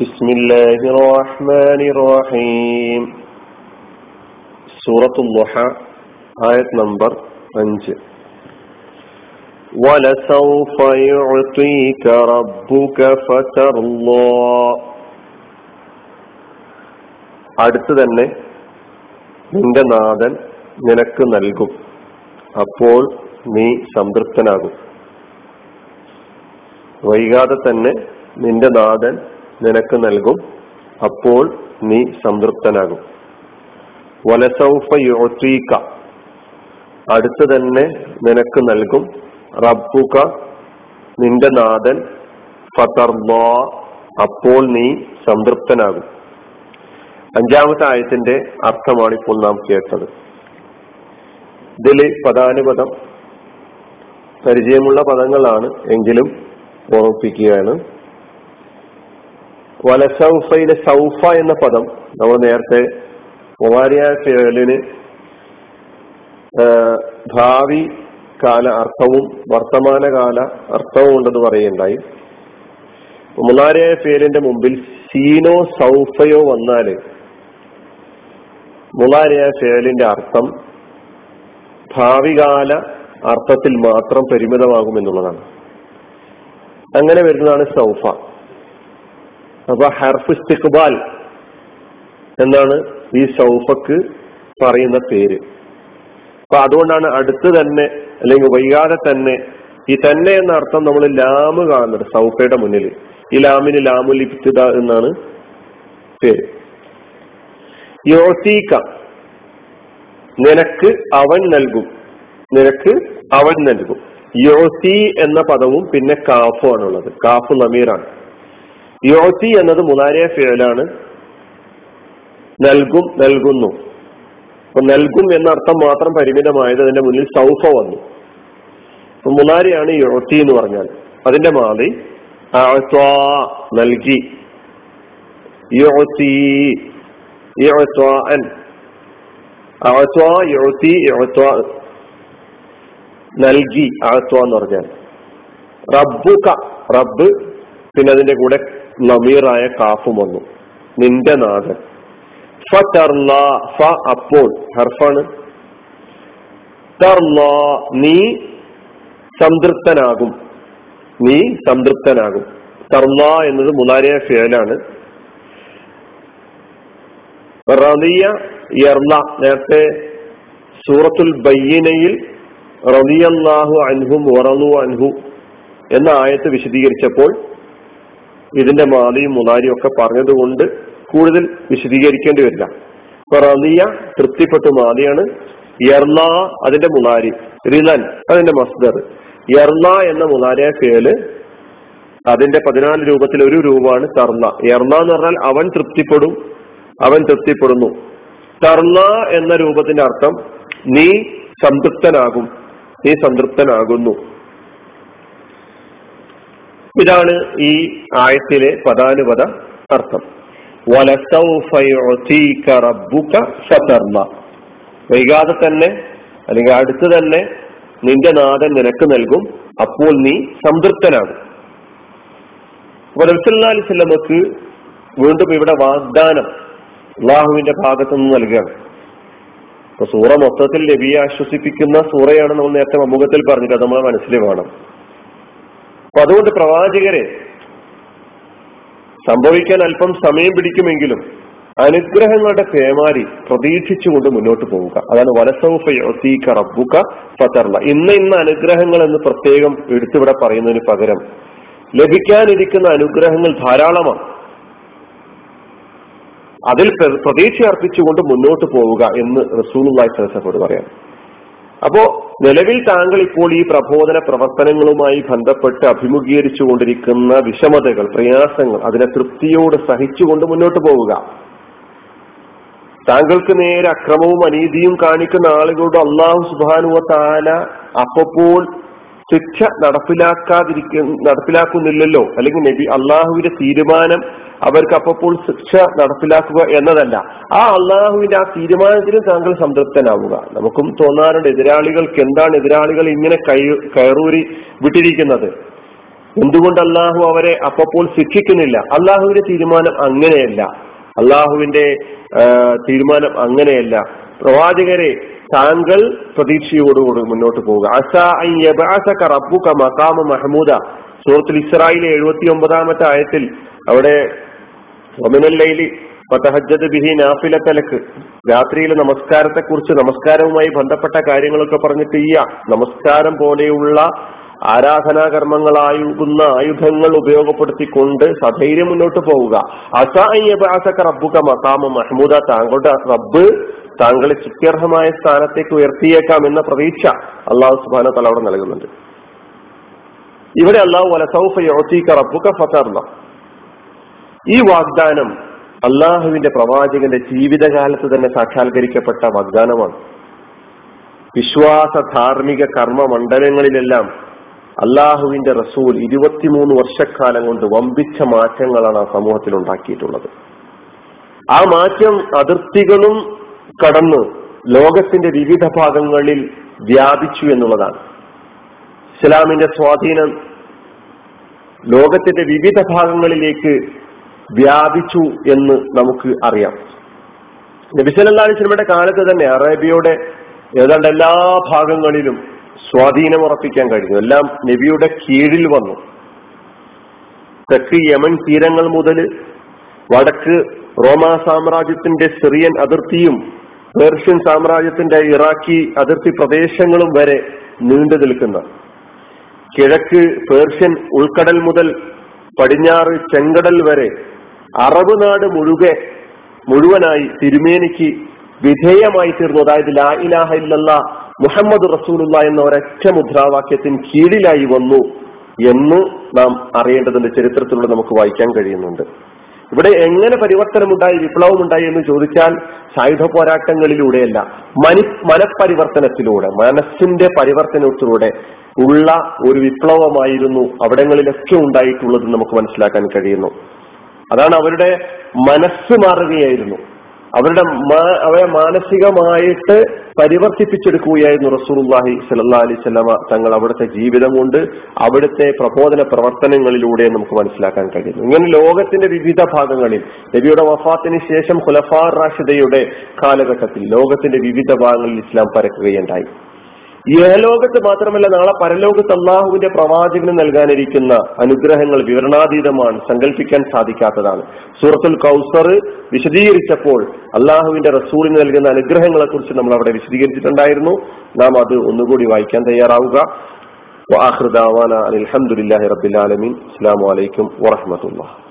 ബിസ്മില്ലാഹിർ റഹ്മാനിർ റഹീം. സൂറത്തുൽ ദുഹാ ആയത് നമ്പർ 5. وَلَسَوْفَ يُعْطِيكَ رَبُّكَ فَتَرْضَى. അടുത്ത് തന്നെ നിന്റെ നാഥൻ നിനക്ക് നൽകും, അപ്പോൾ നീ സംതൃപ്തനാകും. വൈകാതെ തന്നെ നിന്റെ നാഥൻ നിനക്ക് നൽകും, അപ്പോൾ നീ സംതൃപ്തനാകും. വലസൗഫ യുഅ്തീക, അടുത്ത് തന്നെ നിനക്ക് നൽകും. റബ്ബുക, നിന്റെ നാഥൻ. ഫതർദാ, അപ്പോൾ നീ സംതൃപ്തനാകും. അഞ്ചാമത്തെ ആയത്തിന്റെ അർത്ഥമാണ് ഇപ്പോൾ നാം കേട്ടത്. ഇതിലെ പദാനുപദം പരിചയമുള്ള പദങ്ങളാണ്, എങ്കിലും ഓർമ്മിപ്പിക്കുകയാണ്. വലസൗഫയിലെ സൗഫ എന്ന പദം നമ്മൾ നേരത്തെ ഒമാരിയായ ഫിഅലിന് ഭാവി കാല അർത്ഥവും വർത്തമാനകാല അർത്ഥവും ഉണ്ടെന്ന് പറയുകയുണ്ടായി. മുലാരിയായ ഫിഅലിന്റെ മുമ്പിൽ സീനോ സൗഫയോ വന്നാല് മുലാരിയായ ഫിഅലിന്റെ അർത്ഥം ഭാവികാല അർത്ഥത്തിൽ മാത്രം പരിമിതമാകും എന്നുള്ളതാണ്. അങ്ങനെ വരുന്നതാണ് സൗഫ. അപ്പൊ ഹർഫ് ഇസ്തിഖ്ബാൽ എന്നാണ് ഈ സൗഫക്ക് പറയുന്ന പേര്. അപ്പൊ അതുകൊണ്ടാണ് അടുത്ത് തന്നെ അല്ലെങ്കിൽ വൈകാതെ തന്നെ. ഈ തന്നെ എന്ന അർത്ഥം നമ്മൾ ലാമ് കാണുന്നത് സൗഫയുടെ മുന്നിൽ. ഈ ലാമിന് ലാമുൽ ഇബ്തിദാ എന്നാണ് പേര്. യുഅ്തീക, നിനക്ക് അവൻ നൽകും. നിനക്ക് അവൻ നൽകും. യോസി എന്ന പദവും പിന്നെ കാഫു ആണുള്ളത്. കാഫു നമീറാണ്. യോസി എന്നത് മുലാരിയ ഫിഅലാണ്. നൽകും, നൽകുന്നു. അപ്പൊ നൽകും എന്ന അർത്ഥം മാത്രം പരിമിതമായത് അതിന്റെ മുന്നിൽ സൗഫ വന്നു. അപ്പൊ മുലാരിയാണ് യോസി എന്ന് പറഞ്ഞാൽ. അതിന്റെ മാതി അഅ്താ, നൽകി. യോസി യഅ്താൻ, അഅ്താ യോസി യഅ്താ, നൽകി. ആത്വാന്ന് പറഞ്ഞാൽ റബ്ബുക, റബ്ബ്, പിന്നെ അതിന്റെ കൂടെ നമീറായ കാഫും വന്നു. നിന്റെ നാഥൻ. ഫതർല, ഫ അപ്പോൾ ഹർഫാണ്. തർല, നീ സംതൃപ്തനാകും. നീ സംതൃപ്തനാകും. തർല എന്നത് മുലാരിയ ഫിഅലാണ്. റളിയ യർല, നേരത്തെ സൂറത്തുൽ ബയ്യിനയിൽ റളിയല്ലാഹു അൻഹും വറളു അൻഹു എന്ന ആയത്ത് വിശദീകരിച്ചപ്പോൾ ഇതിന്റെ മാലിയും മുലാരിയും ഒക്കെ പറഞ്ഞതുകൊണ്ട് കൂടുതൽ വിശദീകരിക്കേണ്ടി വരില്ല. അപ്പൊ റളിയ തൃപ്തിപ്പെട്ടു മാലിയാണ്. യർല അതിന്റെ മുലാരി, റിലൻ അതിന്റെ മസ്ദർ. യർല എന്ന മുലാരിയ ഫിഅല് അതിന്റെ 14 രൂപത്തിൽ ഒരു രൂപമാണ് തർല. യർല എന്ന് പറഞ്ഞാൽ അവൻ തൃപ്തിപ്പെടും, അവൻ തൃപ്തിപ്പെടുന്നു. തർല എന്ന രൂപത്തിന്റെ അർത്ഥം നീ സംതൃപ്തനാകും, നീ സംതൃപ്തനാകുന്നു. ഇതാണ് ഈ ആയത്തിലെ പദാനുപദ അർത്ഥം. വലസൗഫ യുഅ്തീക റബ്ബുക ഫതർദാ, വൈകാതെ തന്നെ അല്ലെങ്കിൽ അടുത്ത് തന്നെ നിന്റെ നാഥൻ നിനക്ക് നൽകും, അപ്പോൾ നീ സംതൃപ്തനാകും. അപ്പോൾ റസൂലുള്ളാഹി അലൈഹി വസല്ലമക്ക് വീണ്ടും ഇവിടെ വാഗ്ദാനം അള്ളാഹുവിന്റെ ഭാഗത്തു നിന്ന് നൽകുകയാണ്. അപ്പൊ സൂറ മൊത്തത്തിൽ നബിയെ ആശ്വസിപ്പിക്കുന്ന സൂറയാണ്. നമ്മൾ നേരത്തെ അമുഖത്തിൽ പറഞ്ഞിട്ട് അത് നമ്മളെ മനസ്സിൽ വേണം. അപ്പൊ അതുകൊണ്ട് പ്രവാചകരെ, സംഭവിക്കാൻ അല്പം സമയം പിടിക്കുമെങ്കിലും അനുഗ്രഹങ്ങളുടെ പേമാരി പ്രതീക്ഷിച്ചുകൊണ്ട് മുന്നോട്ട് പോവുക. അതാണ് വലസൗഫ യുഅ്തീക റബ്ബുക ഫതർല. ഇന്ന അനുഗ്രഹങ്ങൾ എന്ന് പ്രത്യേകം എടുത്തിവിടെ പറയുന്നതിന് പകരം ലഭിക്കാനിരിക്കുന്ന അനുഗ്രഹങ്ങൾ ധാരാളമാണ്, അതിൽ പ്രതീക്ഷ അർപ്പിച്ചുകൊണ്ട് മുന്നോട്ട് പോവുക എന്ന് റസൂലുള്ളാഹി സ്വല്ലല്ലാഹു അലൈഹി വസല്ലം പറയാം. അപ്പോ നിലവിൽ താങ്കൾ ഇപ്പോൾ ഈ പ്രബോധന പ്രവർത്തനങ്ങളുമായി ബന്ധപ്പെട്ട് അഭിമുഖീകരിച്ചു കൊണ്ടിരിക്കുന്ന വിഷമതകൾ, പ്രയാസങ്ങൾ, അതിനെ തൃപ്തിയോട് സഹിച്ചുകൊണ്ട് മുന്നോട്ട് പോവുക. താങ്കൾക്ക് നേരെ അക്രമവും അനീതിയും കാണിക്കുന്ന ആളുകളോട് അല്ലാഹു സുബ്ഹാനഹു വ തആല അപ്പോൾ ശിക്ഷ നടപ്പിലാക്കുന്നില്ലല്ലോ, അല്ലെങ്കിൽ നബി അള്ളാഹുവിന്റെ തീരുമാനം അവർക്ക് അപ്പോൾ ശിക്ഷ നടപ്പിലാക്കുക എന്നതല്ല. ആ അള്ളാഹുവിന്റെ ആ തീരുമാനത്തിന് താങ്കൾ സംതൃപ്തനാവുക. നമുക്കും തോന്നാറുണ്ട്, എതിരാളികൾക്ക് എന്താണ് എതിരാളികൾ ഇങ്ങനെ കയറൂരി വിട്ടിരിക്കുന്നത്, എന്തുകൊണ്ട് അള്ളാഹു അവരെ അപ്പോൾ ശിക്ഷിക്കുന്നില്ല? അള്ളാഹുവിന്റെ തീരുമാനം അങ്ങനെയല്ല, അള്ളാഹുവിന്റെ തീരുമാനം അങ്ങനെയല്ല. പ്രവാചകരെ, താങ്കൾ പ്രതീക്ഷയോടുകൂടി മുന്നോട്ട് പോവുക. അസാ അൻ യബഅസക റബ്ബുക മഖാമ മഹ്മൂദ, സൂറത്തുൽ ഇസ്രായിലെ 79-ാമത്തെ ആയത്തിൽ അവിടെ വമിനൽ ലൈലി ഫതഹജ്ജദ് ബിഹി നാഫിലത ലക, രാത്രിയിലെ നമസ്കാരത്തെ കുറിച്ച്, നമസ്കാരവുമായി ബന്ധപ്പെട്ട കാര്യങ്ങളൊക്കെ പറഞ്ഞിട്ട് നമസ്കാരം പോലെയുള്ള ആരാധനാകർമ്മങ്ങളായുന്ന ആയുധങ്ങൾ ഉപയോഗപ്പെടുത്തിക്കൊണ്ട് സധൈര്യം മുന്നോട്ട് പോവുക. അസാ അൻ യബഅസക റബ്ബുക മഖാമ മഹ്മൂദ, താങ്കളുടെ റബ്ബ് താങ്കളെ സ്തുത്യർഹമായ സ്ഥാനത്തേക്ക് ഉയർത്തിയേക്കാം എന്ന പ്രതീക്ഷ അള്ളാഹു സുബ്ഹാനഹു വതആല അവിടെ നൽകുന്നുണ്ട്. ഇവിടെ അള്ളാഹു വലസൗഫ യുഅ്തീക റബ്ബുക ഫതർദ, ഈ വാഗ്ദാനം അള്ളാഹുവിന്റെ പ്രവാചകന്റെ ജീവിതകാലത്ത് തന്നെ സാക്ഷാത്കരിക്കപ്പെട്ട വാഗ്ദാനമാണ്. വിശ്വാസ ധാർമ്മിക കർമ്മ മണ്ഡലങ്ങളിലെല്ലാം അള്ളാഹുവിന്റെ റസൂൽ 23 വർഷക്കാലം കൊണ്ട് വമ്പിച്ച മാറ്റങ്ങളാണ് ആ സമൂഹത്തിൽ ഉണ്ടാക്കിയിട്ടുള്ളത്. ആ മാറ്റം അതിർത്തികളും കടന്ന് ലോകത്തിന്റെ വിവിധ ഭാഗങ്ങളിൽ വ്യാപിച്ചു എന്നുള്ളതാണ്. ഇസ്ലാമിന്റെ സ്വാധീനം ലോകത്തിന്റെ വിവിധ ഭാഗങ്ങളിലേക്ക് വ്യാപിച്ചു എന്ന് നമുക്ക് അറിയാം. നബി സല്ലല്ലാഹു അലൈഹി വസല്ലമയുടെ കാലത്ത് തന്നെ അറേബ്യയുടെ ഏതാണ്ട് എല്ലാ ഭാഗങ്ങളിലും സ്വാധീനം ഉറപ്പിക്കാൻ കഴിഞ്ഞു. എല്ലാം നബിയുടെ കീഴിൽ വന്നു. തെക്ക് യമൻ തീരങ്ങൾ മുതൽ വടക്ക് റോമാ സാമ്രാജ്യത്തിന്റെ സിറിയൻ അതിർത്തിയും പേർഷ്യൻ സാമ്രാജ്യത്തിന്റെ ഇറാഖി അതിർത്തി പ്രദേശങ്ങളും വരെ നീണ്ടു നിൽക്കുന്ന, കിഴക്ക് പേർഷ്യൻ ഉൾക്കടൽ മുതൽ പടിഞ്ഞാറ് ചെങ്കടൽ വരെ അറബ് നാട് മുഴുവനായി തിരുമേനിക്ക് വിധേയമായി തീർന്നു. അതായത് ലാ ഇലാഹ ഇല്ലല്ലാഹ് മുഹമ്മദ് റസൂലുള്ള എന്ന ഒരൊറ്റ മുദ്രാവാക്യത്തിന് കീഴിലായി വന്നു എന്ന് നാം അറിയേണ്ടതിന്റെ ചരിത്രത്തിലൂടെ നമുക്ക് വായിക്കാൻ കഴിയുന്നുണ്ട്. ഇവിടെ എങ്ങനെ പരിവർത്തനമുണ്ടായി, വിപ്ലവമുണ്ടായി എന്ന് ചോദിച്ചാൽ സായുധ പോരാട്ടങ്ങളിലൂടെയല്ല, മനപരിവർത്തനത്തിലൂടെ, മനസ്സിന്റെ പരിവർത്തനത്തിലൂടെ ഉള്ള ഒരു വിപ്ലവമായിരുന്നു അവിടങ്ങളിലൊക്കെ ഉണ്ടായിട്ടുള്ളത് നമുക്ക് മനസ്സിലാക്കാൻ കഴിയുന്നു. അതാണ് അവരുടെ മനസ്സ് മാറുകയായിരുന്നു, അവരെ മാനസികമായിട്ട് പരിവർത്തിപ്പിച്ചെടുക്കുകയായിരുന്നു റസൂലുള്ളാഹി സ്വല്ലല്ലാഹി അലൈഹി വസല്ലമ തങ്ങൾ അവിടുത്തെ ജീവിതം കൊണ്ട്, അവിടുത്തെ പ്രബോധന പ്രവർത്തനങ്ങളിലൂടെ നമുക്ക് മനസ്സിലാക്കാൻ കഴിയുന്നു. ഇങ്ങനെ ലോകത്തിന്റെ വിവിധ ഭാഗങ്ങളിൽ നബിയുടെ വഫാത്തിന് ശേഷം ഖുലഫാ റാഷിദയുടെ കാലഘട്ടത്തിൽ ലോകത്തിന്റെ വിവിധ ഭാഗങ്ങളിൽ ഇസ്ലാം പരക്കുകയുണ്ടായി. ഇഹലോകത്ത് മാത്രമല്ല, നാളെ പരലോകത്ത് അള്ളാഹുവിന്റെ പ്രവാചകന് നൽകാനിരിക്കുന്ന അനുഗ്രഹങ്ങൾ വിവരണാതീതമാണ്, സങ്കല്പിക്കാൻ സാധിക്കാത്തതാണ്. സൂറത്തുൽ കൗസർ വിശദീകരിച്ചപ്പോൾ അള്ളാഹുവിന്റെ റസൂലിന് നൽകുന്ന അനുഗ്രഹങ്ങളെ കുറിച്ച് നമ്മൾ അവിടെ വിശദീകരിച്ചിട്ടുണ്ടായിരുന്നു. നാം അത് ഒന്നുകൂടി വായിക്കാൻ തയ്യാറാവുക. വആഖിറു ദഅവാനാ അൽഹംദുലില്ലാഹി റബ്ബിൽ ആലമീൻ. അസ്സലാമു അലൈക്കും വറഹ്മത്തുള്ളാഹി.